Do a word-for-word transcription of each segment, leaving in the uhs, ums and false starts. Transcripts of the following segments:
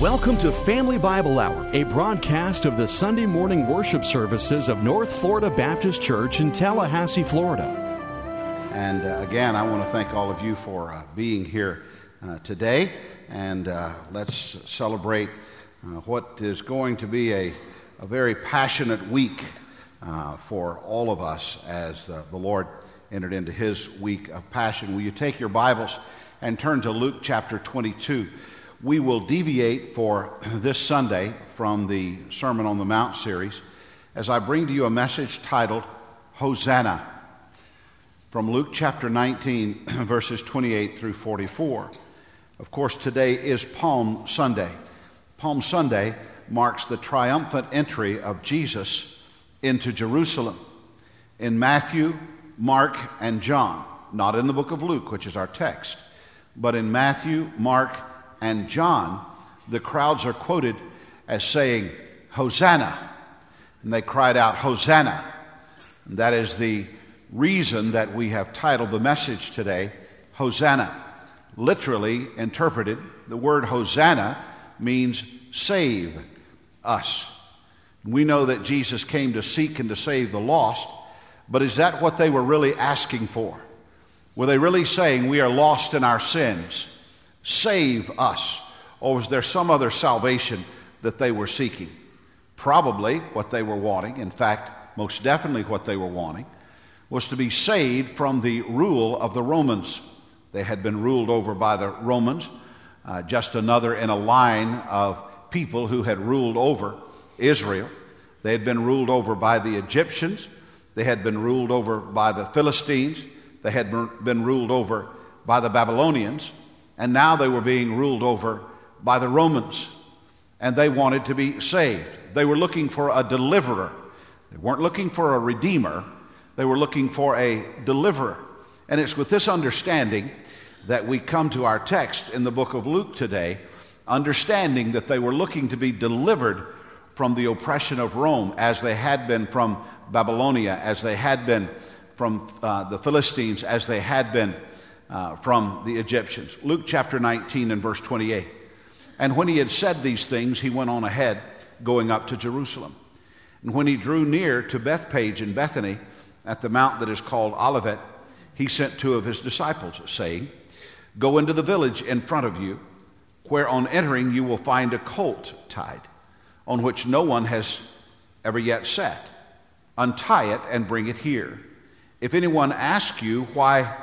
Welcome to Family Bible Hour, a broadcast of the Sunday morning worship services of North Florida Baptist Church in Tallahassee, Florida. And uh, again, I want to thank all of you for uh, being here uh, today. And uh, let's celebrate uh, what is going to be a, a very passionate week uh, for all of us as uh, the Lord entered into His week of passion. Will you take your Bibles and turn to Luke chapter twenty-two? We will deviate for this Sunday from the Sermon on the Mount series as I bring to you a message titled, Hosanna, from Luke chapter nineteen, verses twenty-eight through forty-four. Of course, today is Palm Sunday. Palm Sunday marks the triumphant entry of Jesus into Jerusalem in Matthew, Mark, and John, not in the book of Luke, which is our text, but in Matthew, Mark, and John, the crowds are quoted as saying, Hosanna. And they cried out, Hosanna. And that is the reason that we have titled the message today, Hosanna. Literally interpreted, the word Hosanna means save us. We know that Jesus came to seek and to save the lost, but is that what they were really asking for? Were they really saying, we are lost in our sins? Save us. Or was there some other salvation that they were seeking? Probably what they were wanting, in fact, most definitely what they were wanting, was to be saved from the rule of the Romans. They had been ruled over by the Romans, uh, just another in a line of people who had ruled over Israel. They had been ruled over by the Egyptians. They had been ruled over by the Philistines. They had been ruled over by the Babylonians. And now they were being ruled over by the Romans, and they wanted to be saved. They were looking for a deliverer. They weren't looking for a redeemer. They were looking for a deliverer. And it's with this understanding that we come to our text in the book of Luke today, understanding that they were looking to be delivered from the oppression of Rome, as they had been from Babylonia, as they had been from uh, the Philistines, as they had been Uh, from the Egyptians. Luke chapter nineteen and verse twenty-eight. And when he had said these things, he went on ahead, going up to Jerusalem. And when he drew near to Bethpage in Bethany, at the mount that is called Olivet, he sent two of his disciples, saying, Go into the village in front of you, where on entering you will find a colt tied, on which no one has ever yet sat. Untie it and bring it here. If anyone asks you, why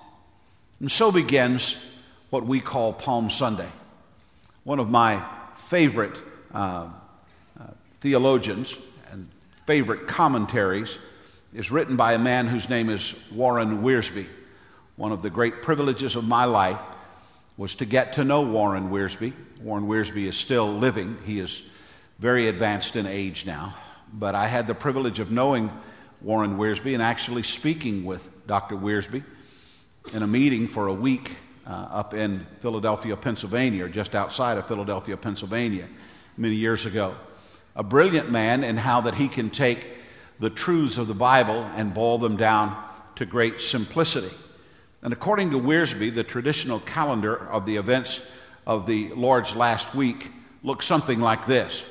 And so begins what we call Palm Sunday. One of my favorite uh, uh, theologians and favorite commentaries is written by a man whose name is Warren Wiersbe. One of the great privileges of my life was to get to know Warren Wiersbe. Warren Wiersbe is still living. He is very advanced in age now. But I had the privilege of knowing Warren Wiersbe and actually speaking with Doctor Wiersbe in a meeting for a week uh, up in Philadelphia, Pennsylvania, or just outside of Philadelphia, Pennsylvania, many years ago. A brilliant man in how that he can take the truths of the Bible and boil them down to great simplicity. And according to Wiersbe, the traditional calendar of the events of the Lord's last week looks something like this.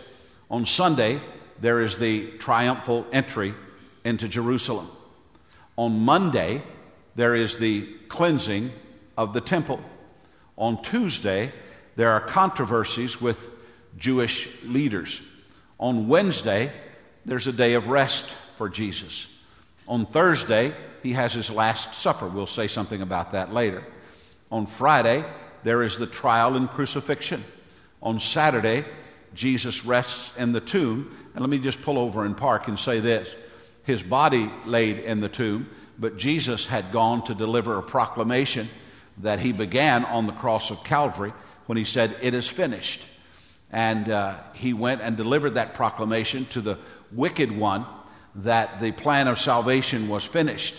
On Sunday, there is the triumphal entry into Jerusalem. On Monday, there is the cleansing of the temple. On Tuesday, there are controversies with Jewish leaders. On Wednesday, there's a day of rest for Jesus. On Thursday, he has his Last Supper. We'll say something about that later. On Friday, there is the trial and crucifixion. On Saturday, Jesus rests in the tomb. And let me just pull over and park and say this. His body laid in the tomb, but Jesus had gone to deliver a proclamation that he began on the cross of Calvary when he said, It is finished. And uh, he went and delivered that proclamation to the wicked one that the plan of salvation was finished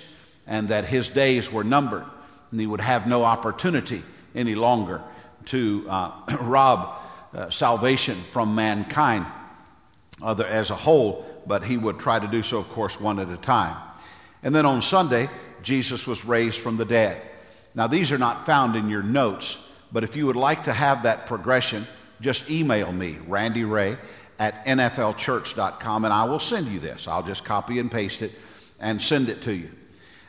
and that his days were numbered, and he would have no opportunity any longer to uh, rob uh, salvation from mankind other as a whole, but he would try to do so, of course, one at a time. And then on Sunday, Jesus was raised from the dead. Now, these are not found in your notes, but if you would like to have that progression, just email me, Randy Ray, at N F L church dot com, and I will send you this. I'll just copy and paste it and send it to you.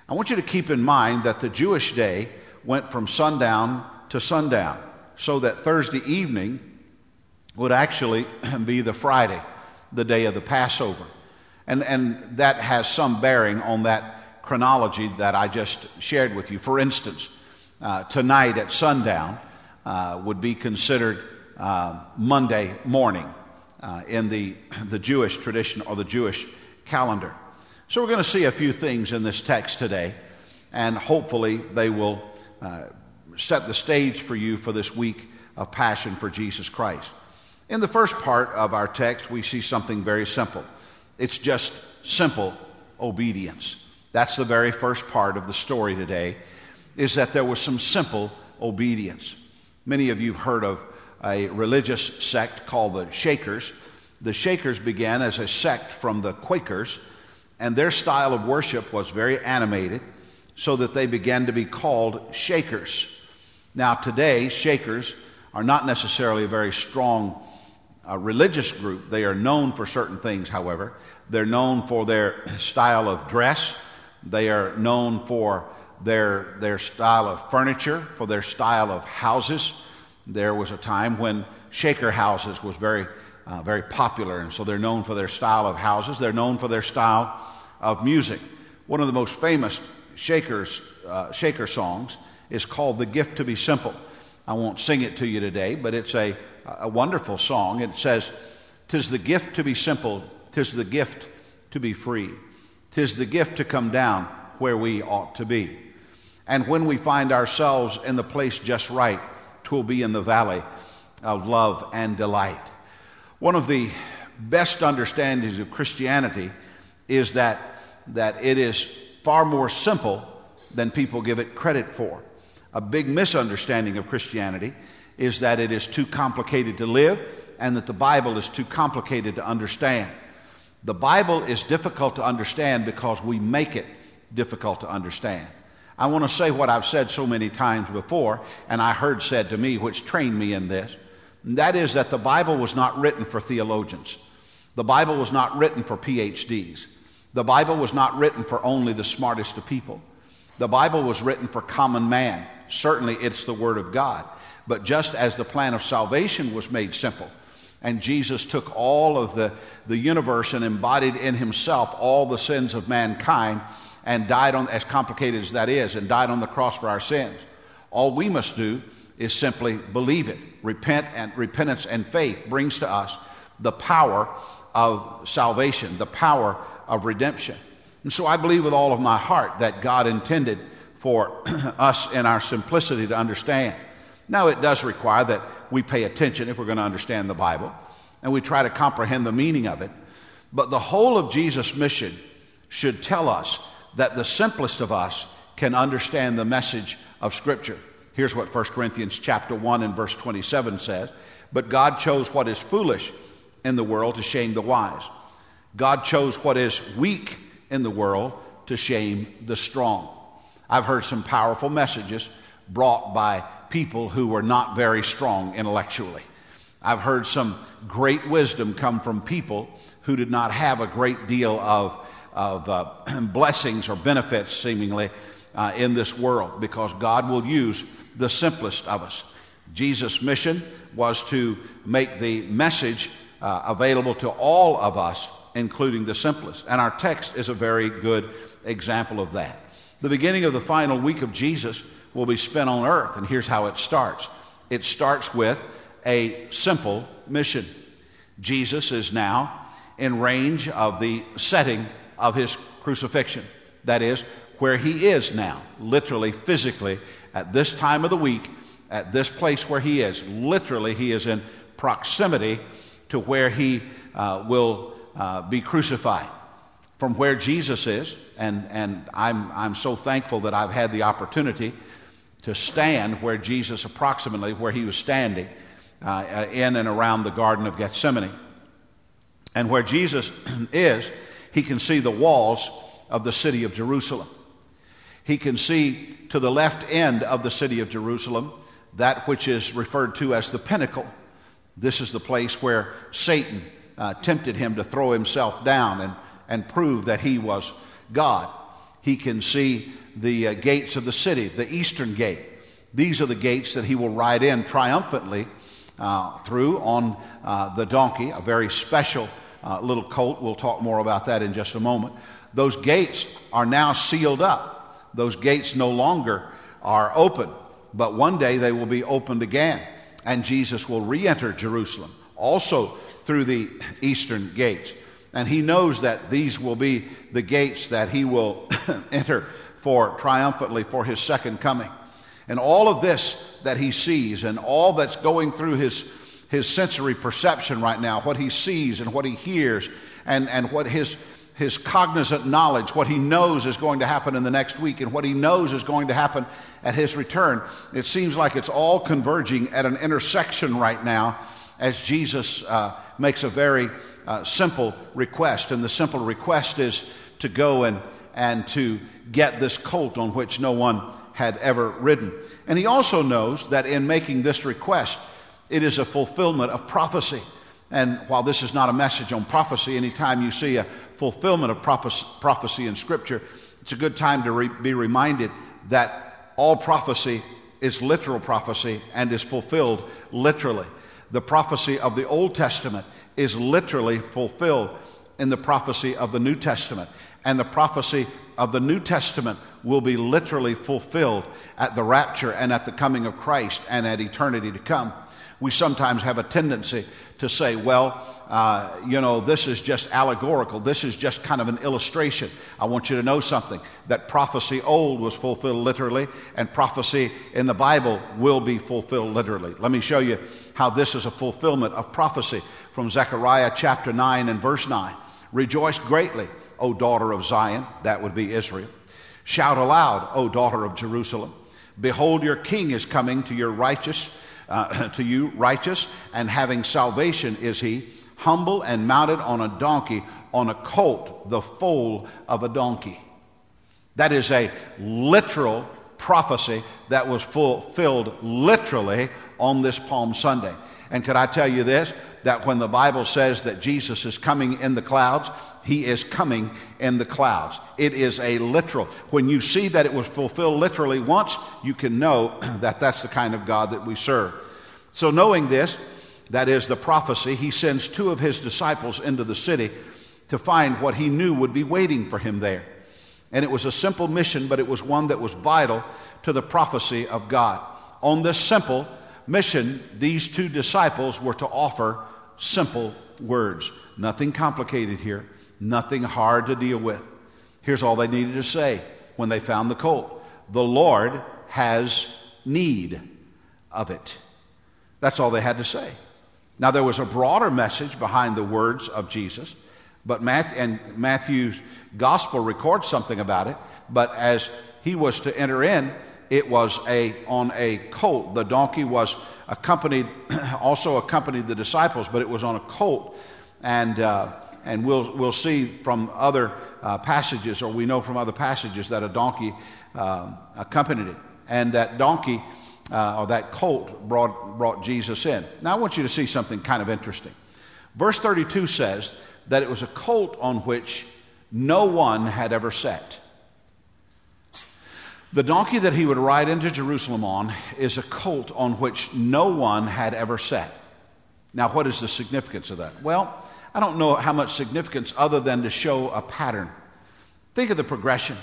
I want you to keep in mind that the Jewish day went from sundown to sundown, so that Thursday evening would actually be the Friday, the day of the Passover. And, and that has some bearing on that chronology that I just shared with you. For instance, uh, tonight at sundown uh, would be considered Uh, Monday morning uh, in the, the Jewish tradition or the Jewish calendar. So we're going to see a few things in this text today, and hopefully they will uh, set the stage for you for this week of Passion for Jesus Christ. In the first part of our text, we see something very simple. It's just simple obedience. That's the very first part of the story today, is that there was some simple obedience. Many of you have heard of a religious sect called the Shakers. The Shakers began as a sect from the Quakers, and their style of worship was very animated, so that they began to be called Shakers. Now today, Shakers are not necessarily a very strong uh, religious group. They are known for certain things, however. They're known for their style of dress. They are known for their, their style of furniture, for their style of houses. There was a time when Shaker houses was very, uh, very popular, and so they're known for their style of houses. They're known for their style of music. One of the most famous Shakers, uh, Shaker songs is called "The Gift to Be Simple." I won't sing it to you today, but it's a, a wonderful song. It says, "'Tis the gift to be simple, 'tis the gift to be free, 'tis the gift to come down where we ought to be. And when we find ourselves in the place just right, 'twill be in the valley of love and delight." One of the best understandings of Christianity is that, that it is far more simple than people give it credit for. A big misunderstanding of Christianity is that it is too complicated to live, and that the Bible is too complicated to understand. The Bible is difficult to understand because we make it difficult to understand. I want to say what I've said so many times before, and I heard said to me, which trained me in this, and that is that the Bible was not written for theologians. The Bible was not written for P H Ds. The Bible was not written for only the smartest of people. The Bible was written for common man. Certainly it's the Word of God. But just as the plan of salvation was made simple, and Jesus took all of the, the universe and embodied in himself all the sins of mankind, and died on, as complicated as that is, and died on the cross for our sins. All we must do is simply believe it. Repent and repentance and faith brings to us the power of salvation, the power of redemption. And so I believe with all of my heart that God intended for us in our simplicity to understand. Now it does require that we pay attention if we're going to understand the Bible, and we try to comprehend the meaning of it. But the whole of Jesus' mission should tell us that the simplest of us can understand the message of Scripture. Here's what First Corinthians chapter one and verse twenty-seven says, "But God chose what is foolish in the world to shame the wise. God chose what is weak in the world to shame the strong." I've heard some powerful messages brought by people who were not very strong intellectually. I've heard some great wisdom come from people who did not have a great deal of of uh, blessings or benefits seemingly uh, in this world, because God will use the simplest of us. Jesus' mission was to make the message uh, available to all of us, including the simplest. And our text is a very good example of that. The beginning of the final week of Jesus will be spent on earth, and here's how it starts. It starts with a simple mission. Jesus is now in range of the setting of his crucifixion, that is, where he is now, literally, physically, at this time of the week, at this place where he is. Literally, he is in proximity to where he uh, will uh, be crucified. From where Jesus is, and, and I'm, I'm so thankful that I've had the opportunity to stand where Jesus, approximately where he was standing uh, in and around the Garden of Gethsemane. And where Jesus is, he can see the walls of the city of Jerusalem. He can see to the left end of the city of Jerusalem that which is referred to as the pinnacle. This is the place where Satan uh, tempted him to throw himself down and, and prove that he was God. He can see the uh, gates of the city, the eastern gate. These are the gates that he will ride in triumphantly uh, through on uh, the donkey, a very special uh, little colt. We'll talk more about that in just a moment. Those gates are now sealed up. Those gates no longer are open, but one day they will be opened again, and Jesus will re-enter Jerusalem, also through the eastern gates. And he knows that these will be the gates that he will enter for triumphantly for his second coming. And all of this that he sees and all that's going through his, his sensory perception right now, what he sees and what he hears and, and what his... his cognizant knowledge, what he knows is going to happen in the next week and what he knows is going to happen at his return. It seems like it's all converging at an intersection right now as Jesus uh, makes a very uh, simple request. And the simple request is to go and, and to get this colt on which no one had ever ridden. And he also knows that in making this request, it is a fulfillment of prophecy. And while this is not a message on prophecy, anytime you see a fulfillment of prophecy in Scripture, it's a good time to re- be reminded that all prophecy is literal prophecy and is fulfilled literally. The prophecy of the Old Testament is literally fulfilled in the prophecy of the New Testament. And the prophecy of the New Testament will be literally fulfilled at the rapture and at the coming of Christ and at eternity to come. We sometimes have a tendency to say, well, uh, you know, this is just allegorical. This is just kind of an illustration. I want you to know something, that prophecy old was fulfilled literally, and prophecy in the Bible will be fulfilled literally. Let me show you how this is a fulfillment of prophecy from Zechariah chapter nine and verse nine. Rejoice greatly, O daughter of Zion, that would be Israel. Shout aloud, O daughter of Jerusalem. Behold, your king is coming to your righteous Uh, to you, righteous and having salvation is he, humble and mounted on a donkey, on a colt, the foal of a donkey. That is a literal prophecy that was fulfilled literally on this Palm Sunday. And could I tell you this, that when the Bible says that Jesus is coming in the clouds, he is coming in the clouds. It is a literal. When you see that it was fulfilled literally once, you can know that that's the kind of God that we serve. So knowing this, that is the prophecy, he sends two of his disciples into the city to find what he knew would be waiting for him there. And it was a simple mission, but it was one that was vital to the prophecy of God. On this simple mission, these two disciples were to offer simple words. Nothing complicated here. Nothing hard to deal with. Here's all they needed to say when they found the colt. The Lord has need of it. That's all they had to say. Now, there was a broader message behind the words of Jesus, but Matthew, and Matthew's gospel records something about it, but as he was to enter in, it was a on a colt. The donkey was accompanied, also accompanied the disciples, but it was on a colt, and uh And we'll we'll see from other uh, passages, or we know from other passages, that a donkey uh, accompanied it. And that donkey, uh, or that colt, brought, brought Jesus in. Now I want you to see something kind of interesting. Verse thirty-two says that it was a colt on which no one had ever sat. The donkey that he would ride into Jerusalem on is a colt on which no one had ever sat. Now what is the significance of that? Well, I don't know how much significance other than to show a pattern. Think of the progression.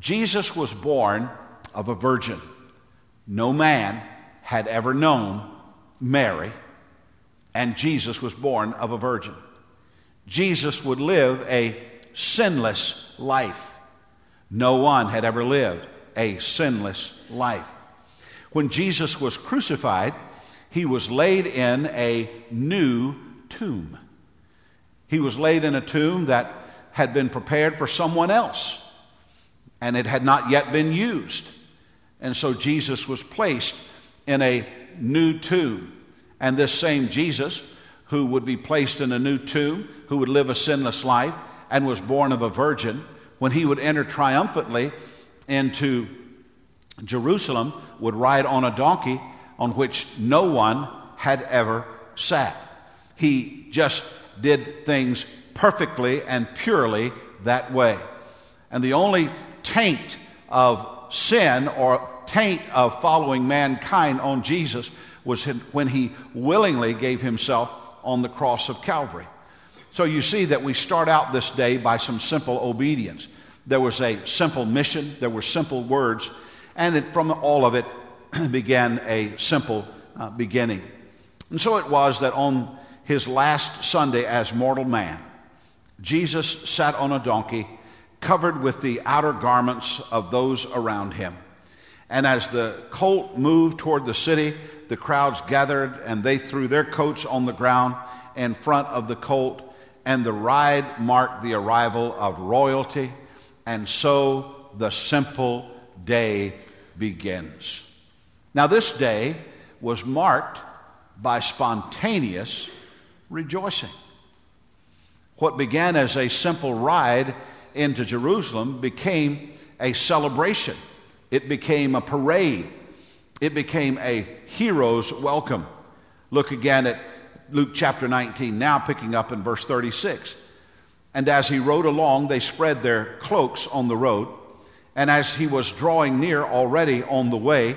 Jesus was born of a virgin. No man had ever known Mary, and Jesus was born of a virgin. Jesus would live a sinless life. No one had ever lived a sinless life. When Jesus was crucified, He was laid in a new tomb. He was laid in a tomb that had been prepared for someone else, and it had not yet been used. And so Jesus was placed in a new tomb. And this same Jesus, who would be placed in a new tomb, who would live a sinless life and was born of a virgin, when he would enter triumphantly into Jerusalem, would ride on a donkey on which no one had ever sat. He just did things perfectly and purely that way. And the only taint of sin or taint of following mankind on Jesus was when he willingly gave himself on the cross of Calvary. So you see that we start out this day by some simple obedience. There was a simple mission, there were simple words, and it, from all of it began a simple uh, beginning. And so it was that on his last Sunday as mortal man, Jesus sat on a donkey covered with the outer garments of those around him. And as the colt moved toward the city, the crowds gathered, and they threw their coats on the ground in front of the colt, and the ride marked the arrival of royalty. And so the simple day begins. Now, this day was marked by spontaneous rejoicing. What began as a simple ride into Jerusalem became a celebration. It became a parade. It became a hero's welcome. Look again at Luke chapter nineteen, now picking up in verse thirty-six. And as he rode along, they spread their cloaks on the road. And as he was drawing near, already on the way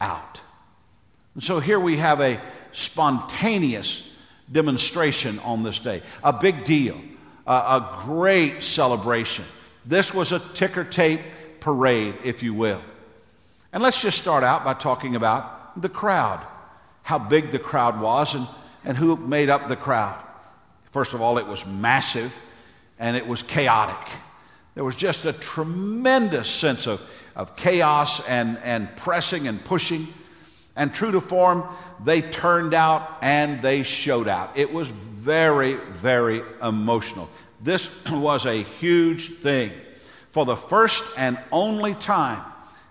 out." And so here we have a spontaneous demonstration on this day, a big deal, a, a great celebration. This was a ticker tape parade, if you will. And let's just start out by talking about the crowd, how big the crowd was and, and who made up the crowd. First of all, it was massive and it was chaotic. There was just a tremendous sense of, of chaos and, and pressing and pushing. And true to form, they turned out and they showed out. It was very, very emotional. This was a huge thing. For the first and only time,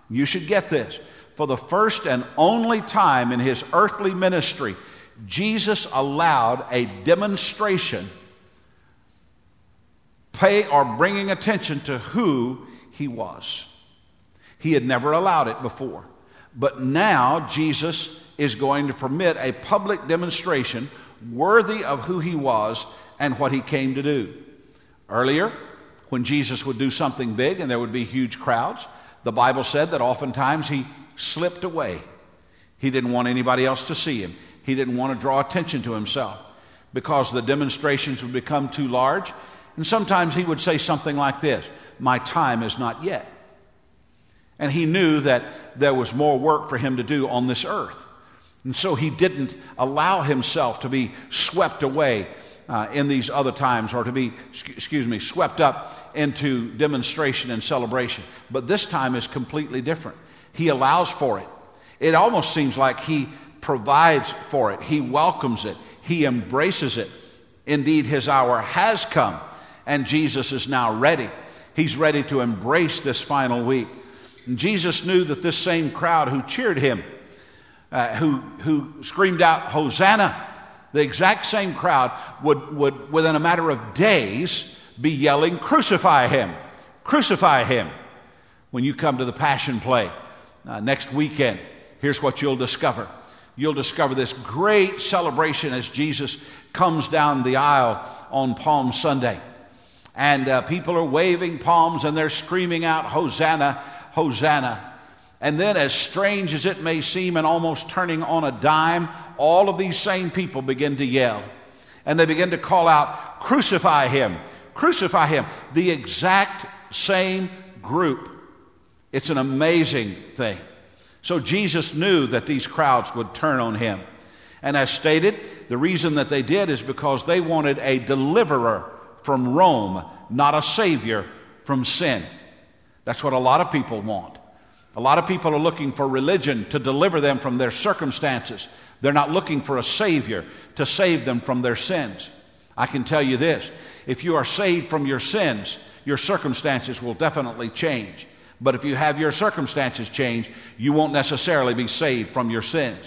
you should get this, for the first and only time in his earthly ministry, Jesus allowed a demonstration pay or bringing attention to who he was. He had never allowed it before. But now Jesus is going to permit a public demonstration worthy of who he was and what he came to do. Earlier, when Jesus would do something big and there would be huge crowds, the Bible said that oftentimes he slipped away. He didn't want anybody else to see him. He didn't want to draw attention to himself because the demonstrations would become too large. And sometimes he would say something like this, "My time is not yet." And he knew that there was more work for him to do on this earth. And so he didn't allow himself to be swept away uh, in these other times, or to be, excuse me, swept up into demonstration and celebration. But this time is completely different. He allows for it. It almost seems like he provides for it. He welcomes it. He embraces it. Indeed, his hour has come. And Jesus is now ready. He's ready to embrace this final week. And Jesus knew that this same crowd who cheered him, uh, who, who screamed out, "Hosanna," the exact same crowd would, would, within a matter of days, be yelling, "Crucify him! Crucify him!" When you come to the Passion Play uh, next weekend, here's what you'll discover. You'll discover this great celebration as Jesus comes down the aisle on Palm Sunday. And uh, people are waving palms and they're screaming out, "Hosanna, Hosanna." And then, as strange as it may seem and almost turning on a dime, all of these same people begin to yell. And they begin to call out, "Crucify him! Crucify him!" The exact same group. It's an amazing thing. So Jesus knew that these crowds would turn on him. And as stated, the reason that they did is because they wanted a deliverer from Rome, not a savior from sin. That's what a lot of people want. A lot of people are looking for religion to deliver them from their circumstances. They're not looking for a savior to save them from their sins. I can tell you this, if you are saved from your sins, your circumstances will definitely change. But if you have your circumstances change, you won't necessarily be saved from your sins.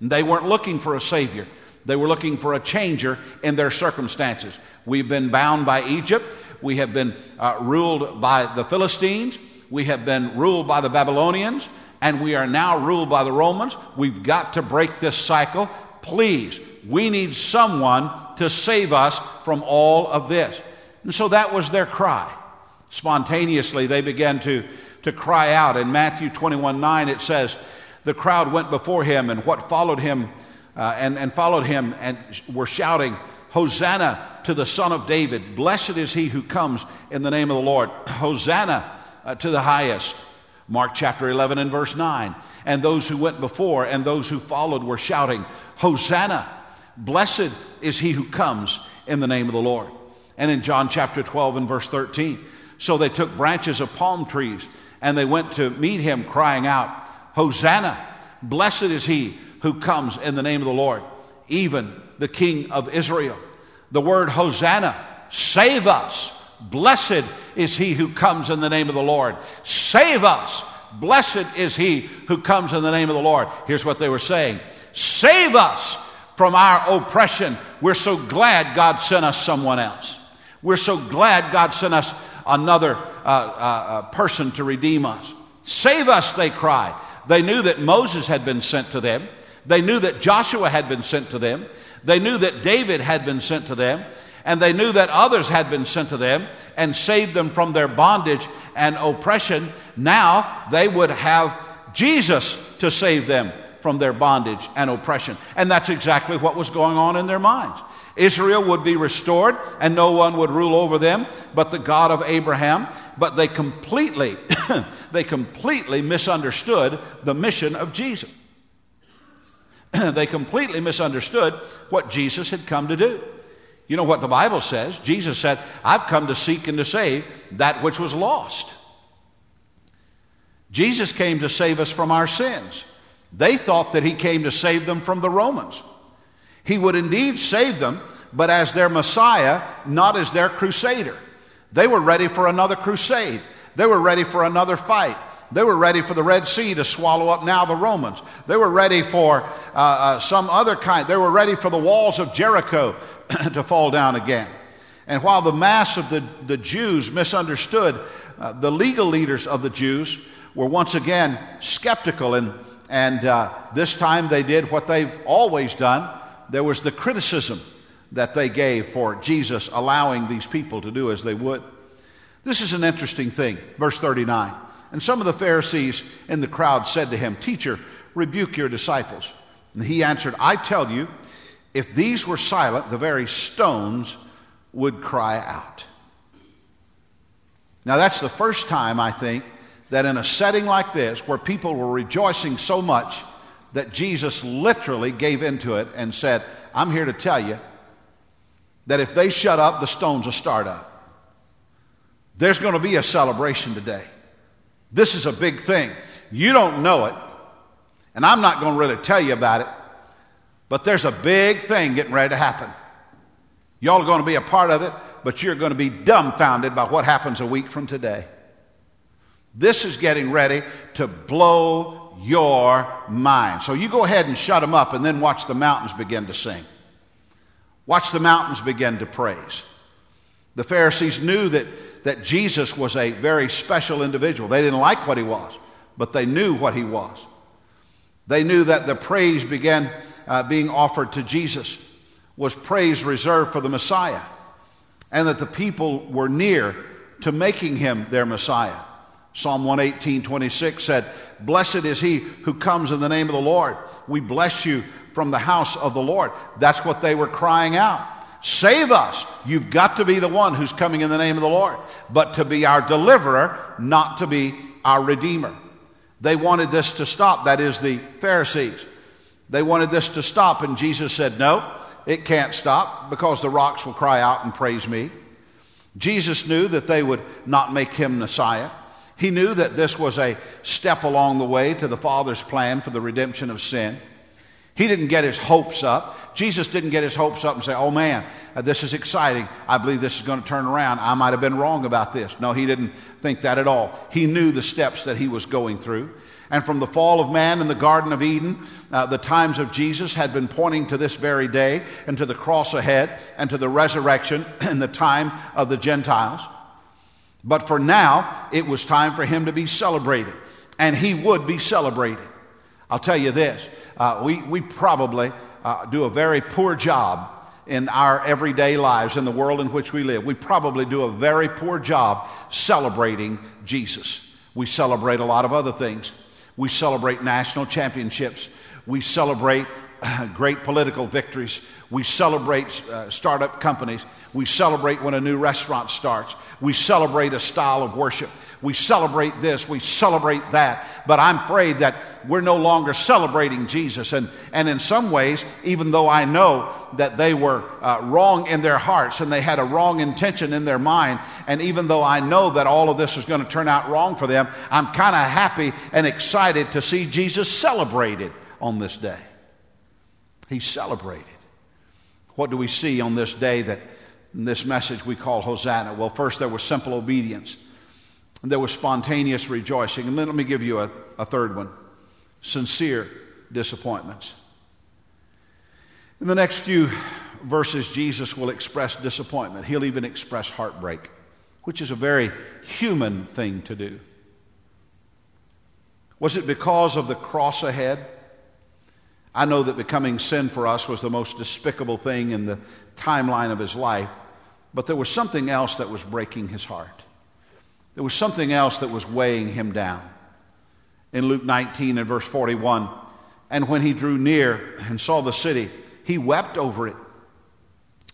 They weren't looking for a savior. They were looking for a changer in their circumstances. We've been bound by Egypt. We have been uh, ruled by the Philistines. We have been ruled by the Babylonians. And we are now ruled by the Romans. We've got to break this cycle. Please, we need someone to save us from all of this. And so that was their cry. Spontaneously, they began to, to cry out. In Matthew twenty-one nine, it says, "The crowd went before him, and what followed him, uh, and, and followed him, and were shouting, 'Hosanna to the Son of David! Blessed is he who comes in the name of the Lord! Hosanna uh, to the highest!'" Mark chapter eleven and verse nine. "And those who went before and those who followed were shouting, 'Hosanna! Blessed is he who comes in the name of the Lord!'" And in John chapter twelve and verse thirteen, "So they took branches of palm trees, and they went to meet him, crying out, 'Hosanna! Blessed is he who comes in the name of the Lord, even the King of Israel.'" The word Hosanna, save us. Blessed is he who comes in the name of the Lord. Save us. Blessed is he who comes in the name of the Lord. Here's what they were saying. Save us from our oppression. We're so glad God sent us someone else. We're so glad God sent us another uh, uh, person to redeem us. Save us, they cried. They knew that Moses had been sent to them. They knew that Joshua had been sent to them. They knew that David had been sent to them. And they knew that others had been sent to them and saved them from their bondage and oppression. Now they would have Jesus to save them from their bondage and oppression. And that's exactly what was going on in their minds. Israel would be restored, and no one would rule over them but the God of Abraham. But they completely, they completely misunderstood the mission of Jesus. They completely misunderstood what Jesus had come to do. You know what the Bible says? Jesus said, "I've come to seek and to save that which was lost." Jesus came to save us from our sins. They thought that he came to save them from the Romans. He would indeed save them, but as their Messiah, not as their crusader. They were ready for another crusade. They were ready for another fight. They were ready for the Red Sea to swallow up now the Romans. They were ready for uh, uh, some other kind. They were ready for the walls of Jericho to fall down again. And while the mass of the, the Jews misunderstood, uh, the legal leaders of the Jews were once again skeptical. And, and uh, this time they did what they've always done. There was the criticism that they gave for Jesus allowing these people to do as they would. This is an interesting thing. Verse thirty-nine, "And some of the Pharisees in the crowd said to him, 'Teacher, rebuke your disciples.' And he answered, 'I tell you, if these were silent, the very stones would cry out.'" Now that's the first time, I think, that in a setting like this, where people were rejoicing so much that Jesus literally gave into it and said, "I'm here to tell you that if they shut up, the stones will start up. There's going to be a celebration today. This is a big thing. You don't know it, and I'm not going to really tell you about it, but there's a big thing getting ready to happen. Y'all are going to be a part of it, but you're going to be dumbfounded by what happens a week from today. This is getting ready to blow your mind. So you go ahead and shut them up, and then watch the mountains begin to sing. Watch the mountains begin to praise." The Pharisees knew that, that Jesus was a very special individual. They didn't like what he was, but they knew what he was. They knew that the praise began uh, being offered to Jesus was praise reserved for the Messiah, and that the people were near to making him their Messiah. Psalm one eighteen, twenty-six said, blessed is he who comes in the name of the Lord. We bless you from the house of the Lord. That's what they were crying out. Save us. You've got to be the one who's coming in the name of the Lord, but to be our deliverer, not to be our redeemer. They wanted this to stop. That is, the Pharisees. They wanted this to stop, and Jesus said, no, it can't stop, because the rocks will cry out and praise me. Jesus knew that they would not make him Messiah. He knew that this was a step along the way to the Father's plan for the redemption of sin. He didn't get his hopes up. Jesus didn't get his hopes up and say, oh man, this is exciting. I believe this is going to turn around. I might have been wrong about this. No, he didn't think that at all. He knew the steps that he was going through. And from the fall of man in the Garden of Eden, uh, the times of Jesus had been pointing to this very day and to the cross ahead and to the resurrection and the time of the Gentiles. But for now, it was time for him to be celebrated, and he would be celebrated. I'll tell you this, uh, we, we probably uh, do a very poor job in our everyday lives, in the world in which we live. We probably do a very poor job celebrating Jesus. We celebrate a lot of other things. We celebrate national championships. We celebrate uh, great political victories. We celebrate uh, startup companies. We celebrate when a new restaurant starts. We celebrate a style of worship. We celebrate this. We celebrate that. But I'm afraid that we're no longer celebrating Jesus. And, and in some ways, even though I know that they were uh, wrong in their hearts and they had a wrong intention in their mind, and even though I know that all of this is going to turn out wrong for them, I'm kind of happy and excited to see Jesus celebrated on this day. He's celebrated. What do we see on this day that in this message we call Hosanna? Well, first there was simple obedience. And there was spontaneous rejoicing. And then let me give you a, a third one. Sincere disappointments. In the next few verses, Jesus will express disappointment. He'll even express heartbreak, which is a very human thing to do. Was it because of the cross ahead? I know that becoming sin for us was the most despicable thing in the timeline of his life, but there was something else that was breaking his heart. There was something else that was weighing him down. In Luke nineteen and verse forty-one, and when he drew near and saw the city, he wept over it,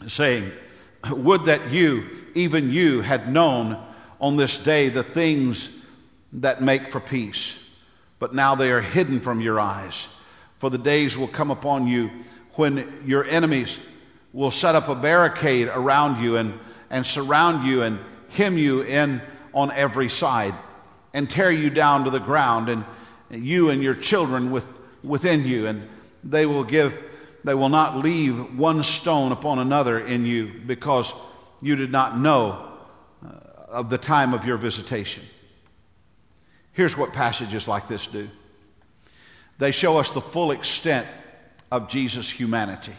saying, would that you, even you, had known on this day the things that make for peace, but now they are hidden from your eyes. For the days will come upon you when your enemies will set up a barricade around you and, and surround you and hem you in on every side and tear you down to the ground, and you and your children with, within you, and they will give, they will not leave one stone upon another in you, because you did not know of the time of your visitation. Here's what passages like this do. They show us the full extent of Jesus' humanity.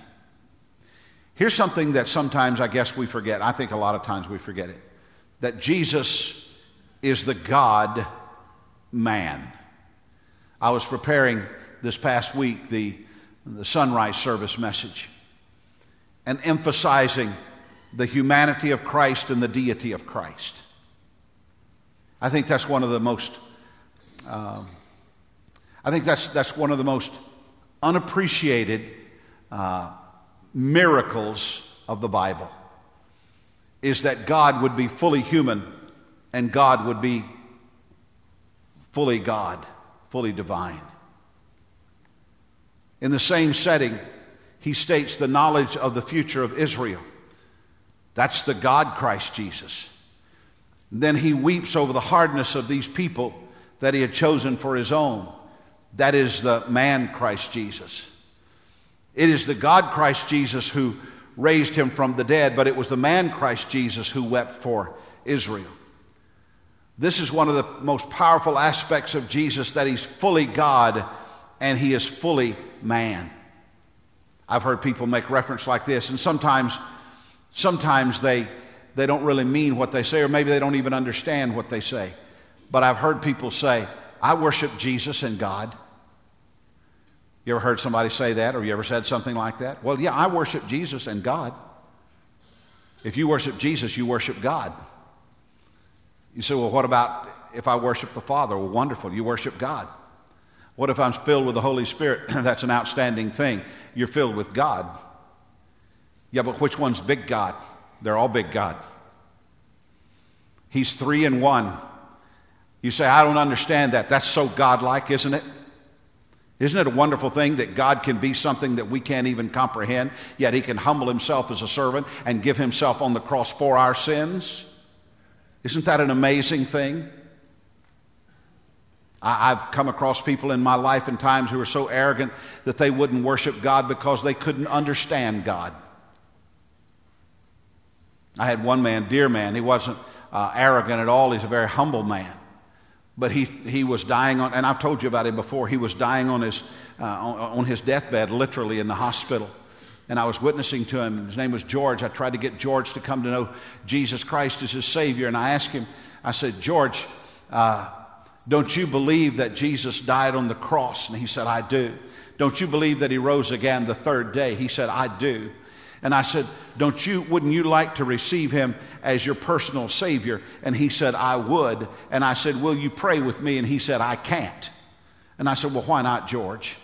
Here's something that sometimes I guess we forget. I think a lot of times we forget it. That Jesus is the God-man. I was preparing this past week the, the sunrise service message and emphasizing the humanity of Christ and the deity of Christ. I think that's one of the most... Um, I think that's that's one of the most unappreciated uh, miracles of the Bible, is that God would be fully human and God would be fully God, fully divine. In the same setting, he states the knowledge of the future of Israel. That's the God Christ Jesus. Then he weeps over the hardness of these people that he had chosen for his own. That is the man Christ Jesus. It is the God Christ Jesus who raised him from the dead, but it was the man Christ Jesus who wept for Israel. This is one of the most powerful aspects of Jesus, that he's fully God and he is fully man. I've heard people make reference like this, and sometimes sometimes they, they don't really mean what they say, or maybe they don't even understand what they say. But I've heard people say, I worship Jesus and God. You ever heard somebody say that, or you ever said something like that? Well, yeah, I worship Jesus and God. If you worship Jesus, you worship God. You say, well, what about if I worship the Father? Well, wonderful, you worship God. What if I'm filled with the Holy Spirit? That's an outstanding thing. You're filled with God. Yeah, but which one's big God? They're all big God. He's three in one. You say, I don't understand that. That's so godlike, isn't it? Isn't it a wonderful thing that God can be something that we can't even comprehend, yet he can humble himself as a servant and give himself on the cross for our sins? Isn't that an amazing thing? I, I've come across people in my life and times who are so arrogant that they wouldn't worship God because they couldn't understand God. I had one man, dear man, he wasn't uh, arrogant at all. He's a very humble man. But he, he was dying on, and I've told you about him before, he was dying on his, uh, on, on his deathbed, literally in the hospital. And I was witnessing to him. His name was George. I tried to get George to come to know Jesus Christ as his Savior. And I asked him, I said, George, uh, don't you believe that Jesus died on the cross? And he said, I do. Don't you believe that he rose again the third day? He said, I do. And I said, don't you, wouldn't you like to receive him as your personal Savior? And he said, I would. And I said, will you pray with me? And he said, I can't. And I said, well, why not, George?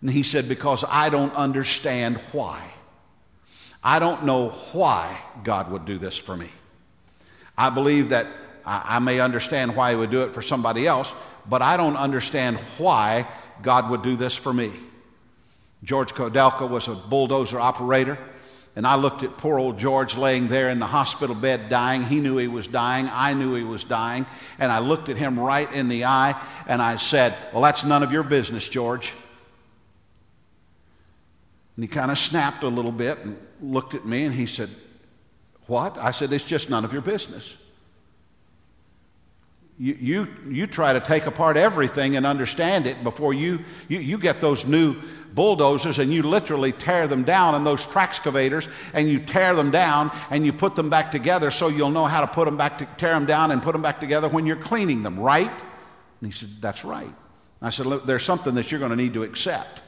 And he said, because I don't understand why. I don't know why God would do this for me. I believe that I, I may understand why he would do it for somebody else, but I don't understand why God would do this for me. George Kodelka was a bulldozer operator. And I looked at poor old George laying there in the hospital bed dying. He knew he was dying. I knew he was dying. And I looked at him right in the eye and I said, well, that's none of your business, George. And he kind of snapped a little bit and looked at me and he said, what? I said, it's just none of your business. You, you, you try to take apart everything and understand it before you, you, you get those new bulldozers and you literally tear them down, and those traxcavators, and you tear them down and you put them back together so you'll know how to put them back to, tear them down and put them back together when you're cleaning them, right? And he said, that's right. And I said, look, there's something that you're going to need to accept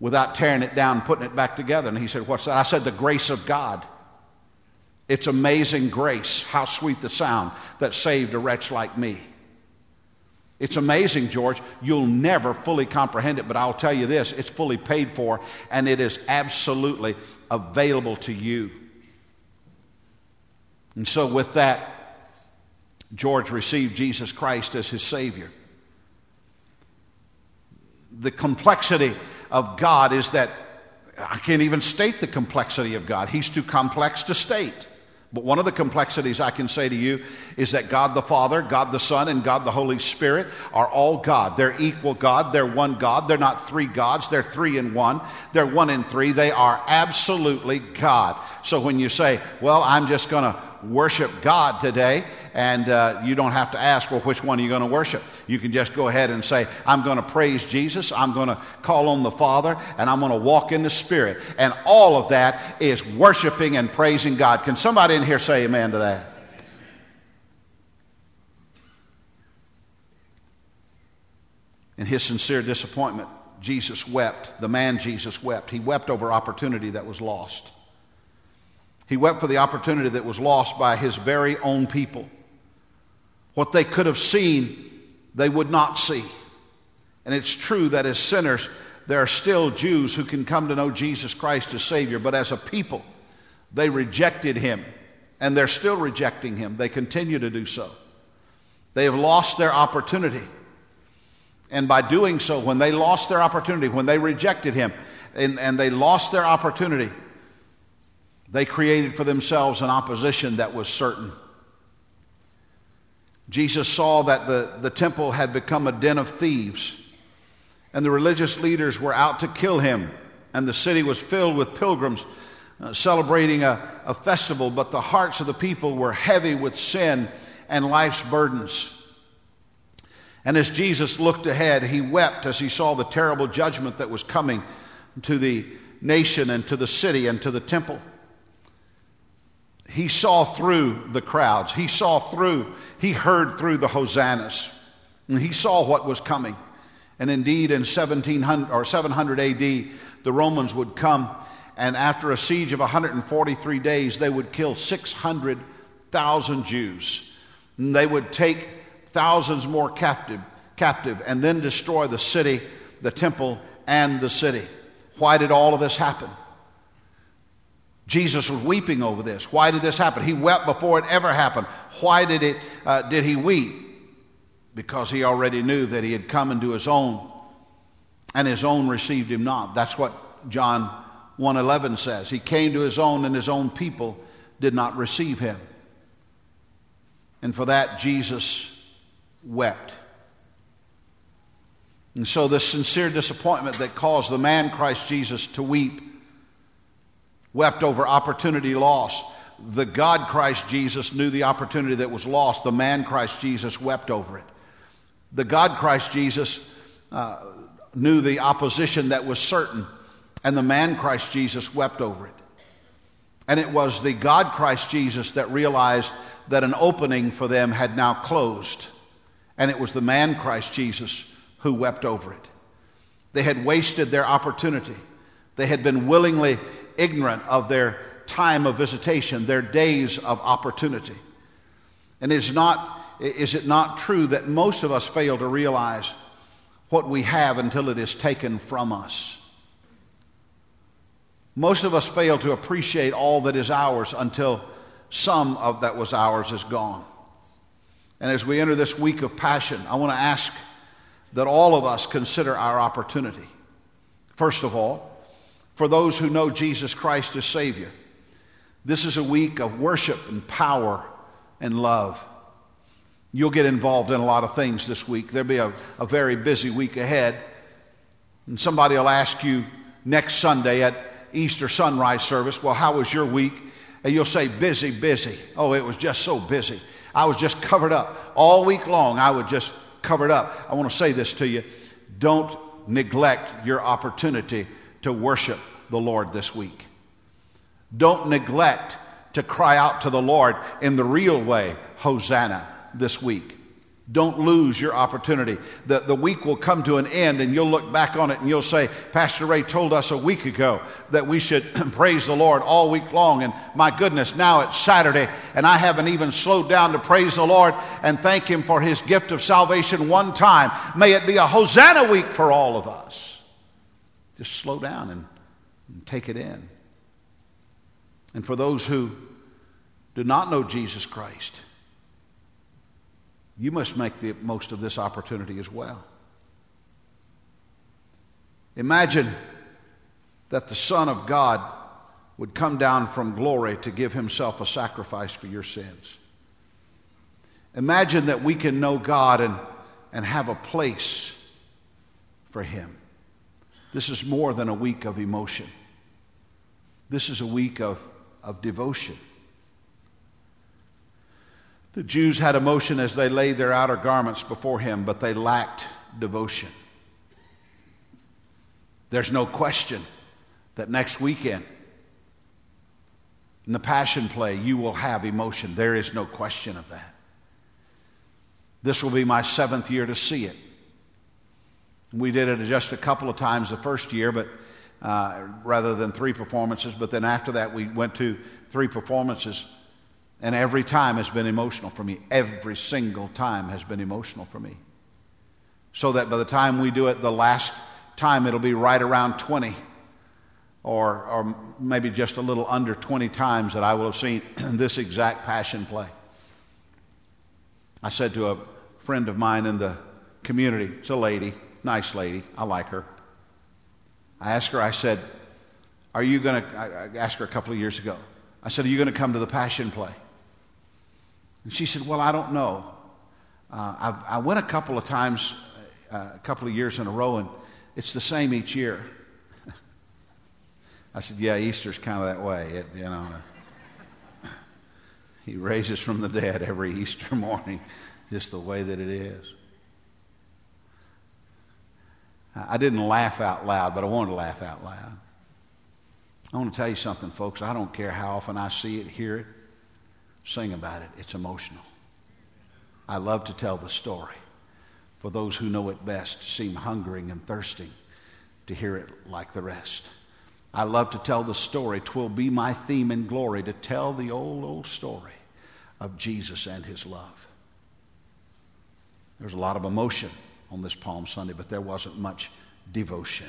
without tearing it down and putting it back together. And he said, what's that? I said, the grace of God. It's amazing grace, how sweet the sound that saved a wretch like me. It's amazing, George. You'll never fully comprehend it, but I'll tell you this, it's fully paid for, and it is absolutely available to you. And so with that, George received Jesus Christ as his Savior. The complexity of God is that, I can't even state the complexity of God. He's too complex to state. But one of the complexities I can say to you is that God the Father, God the Son, and God the Holy Spirit are all God. They're equal God. They're one God. They're not three gods. They're three in one. They're one in three. They are absolutely God. So when you say, well, I'm just going to worship God today, and uh, you don't have to ask, well, which one are you going to worship? You can just go ahead and say, I'm going to praise Jesus. I'm going to call on the Father, and I'm going to walk in the Spirit. And all of that is worshiping and praising God. Can somebody in here say amen to that? In his sincere disappointment, Jesus wept. The man Jesus wept. He wept over opportunity that was lost. He wept for the opportunity that was lost by his very own people. What they could have seen, they would not see. And it's true that as sinners, there are still Jews who can come to know Jesus Christ as Savior. But as a people, they rejected him. And they're still rejecting him. They continue to do so. They have lost their opportunity. And by doing so, when they lost their opportunity, when they rejected him, and, and they lost their opportunity, they created for themselves an opposition that was certain. Jesus saw that the, the temple had become a den of thieves, and the religious leaders were out to kill him, and the city was filled with pilgrims uh, celebrating a, a festival, but the hearts of the people were heavy with sin and life's burdens. And as Jesus looked ahead, he wept as he saw the terrible judgment that was coming to the nation and to the city and to the temple. He saw through the crowds. He saw through, he heard through the hosannas. And he saw what was coming. And indeed, in seventeen hundred or seven hundred A D, the Romans would come, and after a siege of one hundred forty-three days, they would kill six hundred thousand Jews. And they would take thousands more captive, captive and then destroy the city, the temple, and the city. Why did all of this happen? Jesus was weeping over this. Why did this happen? He wept before it ever happened. Why did it? Uh, did he weep? Because he already knew that he had come into his own, and his own received him not. That's what John one eleven says. He came to his own, and his own people did not receive him. And for that, Jesus wept. And so this sincere disappointment that caused the man Christ Jesus to weep, wept over opportunity lost. The God Christ Jesus knew the opportunity that was lost. The man Christ Jesus wept over it. The God Christ Jesus uh, knew the opposition that was certain, and the man Christ Jesus wept over it. And it was the God Christ Jesus that realized that an opening for them had now closed, and it was the man Christ Jesus who wept over it. They had wasted their opportunity. They had been willingly ignorant of their time of visitation, their days of opportunity. And is not, is it not true that most of us fail to realize what we have until it is taken from us? Most of us fail to appreciate all that is ours until some of that was ours is gone. And as we enter this week of Passion, I want to ask that all of us consider our opportunity. First of all, for those who know Jesus Christ as Savior, this is a week of worship and power and love. You'll get involved in a lot of things this week. There'll be a, a very busy week ahead. And somebody will ask you next Sunday at Easter sunrise service, well, how was your week? And you'll say, busy, busy. Oh, it was just so busy. I was just covered up. All week long, I was just covered up. I want to say this to you. Don't neglect your opportunity to worship the Lord this week. Don't neglect to cry out to the Lord in the real way, Hosanna, this week. Don't lose your opportunity. The, the week will come to an end, and you'll look back on it and you'll say, Pastor Ray told us a week ago that we should praise the Lord all week long, and my goodness, now it's Saturday, and I haven't even slowed down to praise the Lord and thank Him for His gift of salvation one time. May it be a Hosanna week for all of us. Just slow down and, and take it in. And for those who do not know Jesus Christ, you must make the most of this opportunity as well. Imagine that the Son of God would come down from glory to give Himself a sacrifice for your sins. Imagine that we can know God and, and have a place for Him. This is more than a week of emotion. This is a week of, of devotion. The Jews had emotion as they laid their outer garments before Him, but they lacked devotion. There's no question that next weekend, in the Passion Play, you will have emotion. There is no question of that. This will be my seventh year to see it. We did it just a couple of times the first year, but uh, rather than three performances. But then after that, we went to three performances, and every time has been emotional for me. Every single time has been emotional for me. So that by the time we do it the last time, it'll be right around twenty, or or maybe just a little under twenty times that I will have seen this exact Passion Play. I said to a friend of mine in the community, it's a lady. Nice lady. I like her. I asked her, I said, are you going to, I asked her a couple of years ago, I said, are you going to come to the Passion Play? And she said, well, I don't know. Uh, I, I went a couple of times, uh, a couple of years in a row, and it's the same each year. I said, yeah, Easter's kind of that way. It, you know, uh, He raises from the dead every Easter morning, just the way that it is. I didn't laugh out loud, but I wanted to laugh out loud. I want to tell you something, folks. I don't care how often I see it, hear it, sing about it. It's emotional. I love to tell the story. For those who know it best seem hungering and thirsting to hear it like the rest. I love to tell the story. 'Twill be my theme in glory to tell the old, old story of Jesus and His love. There's a lot of emotion on this Palm Sunday, but there wasn't much devotion.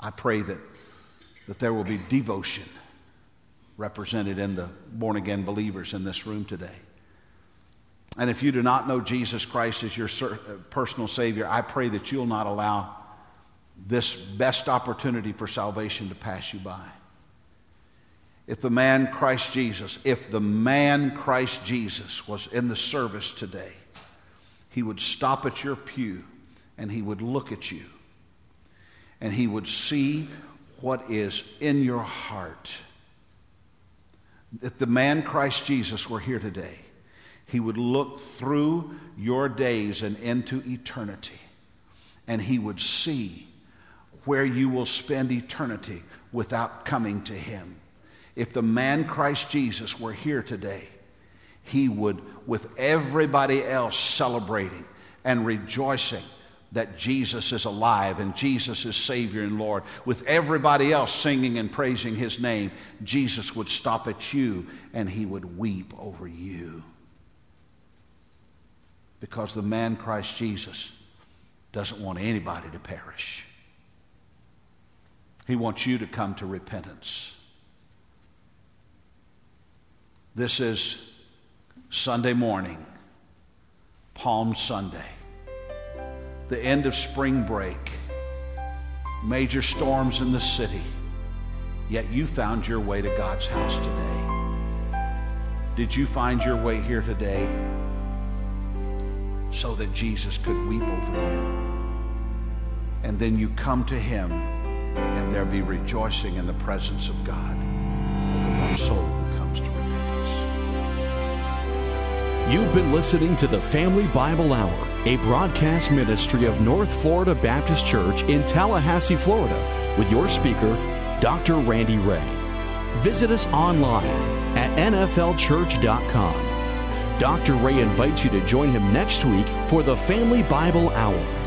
I pray that, that there will be devotion represented in the born-again believers in this room today. And if you do not know Jesus Christ as your personal Savior, I pray that you'll not allow this best opportunity for salvation to pass you by. If the man Christ Jesus, if the man Christ Jesus was in the service today, he would stop at your pew and he would look at you and he would see what is in your heart. If the man Christ Jesus were here today, he would look through your days and into eternity, and he would see where you will spend eternity without coming to him. If the man Christ Jesus were here today, he would, with everybody else celebrating and rejoicing that Jesus is alive and Jesus is Savior and Lord, with everybody else singing and praising his name, Jesus would stop at you and he would weep over you. Because the man Christ Jesus doesn't want anybody to perish. He wants you to come to repentance. This is Sunday morning, Palm Sunday, the end of spring break, major storms in the city, yet you found your way to God's house today. Did you find your way here today so that Jesus could weep over you? And then you come to him and there be rejoicing in the presence of God over one soul who comes to repentance. You've been listening to the Family Bible Hour, a broadcast ministry of North Florida Baptist Church in Tallahassee, Florida, with your speaker, Doctor Randy Ray. Visit us online at N F L church dot com. Doctor Ray invites you to join him next week for the Family Bible Hour.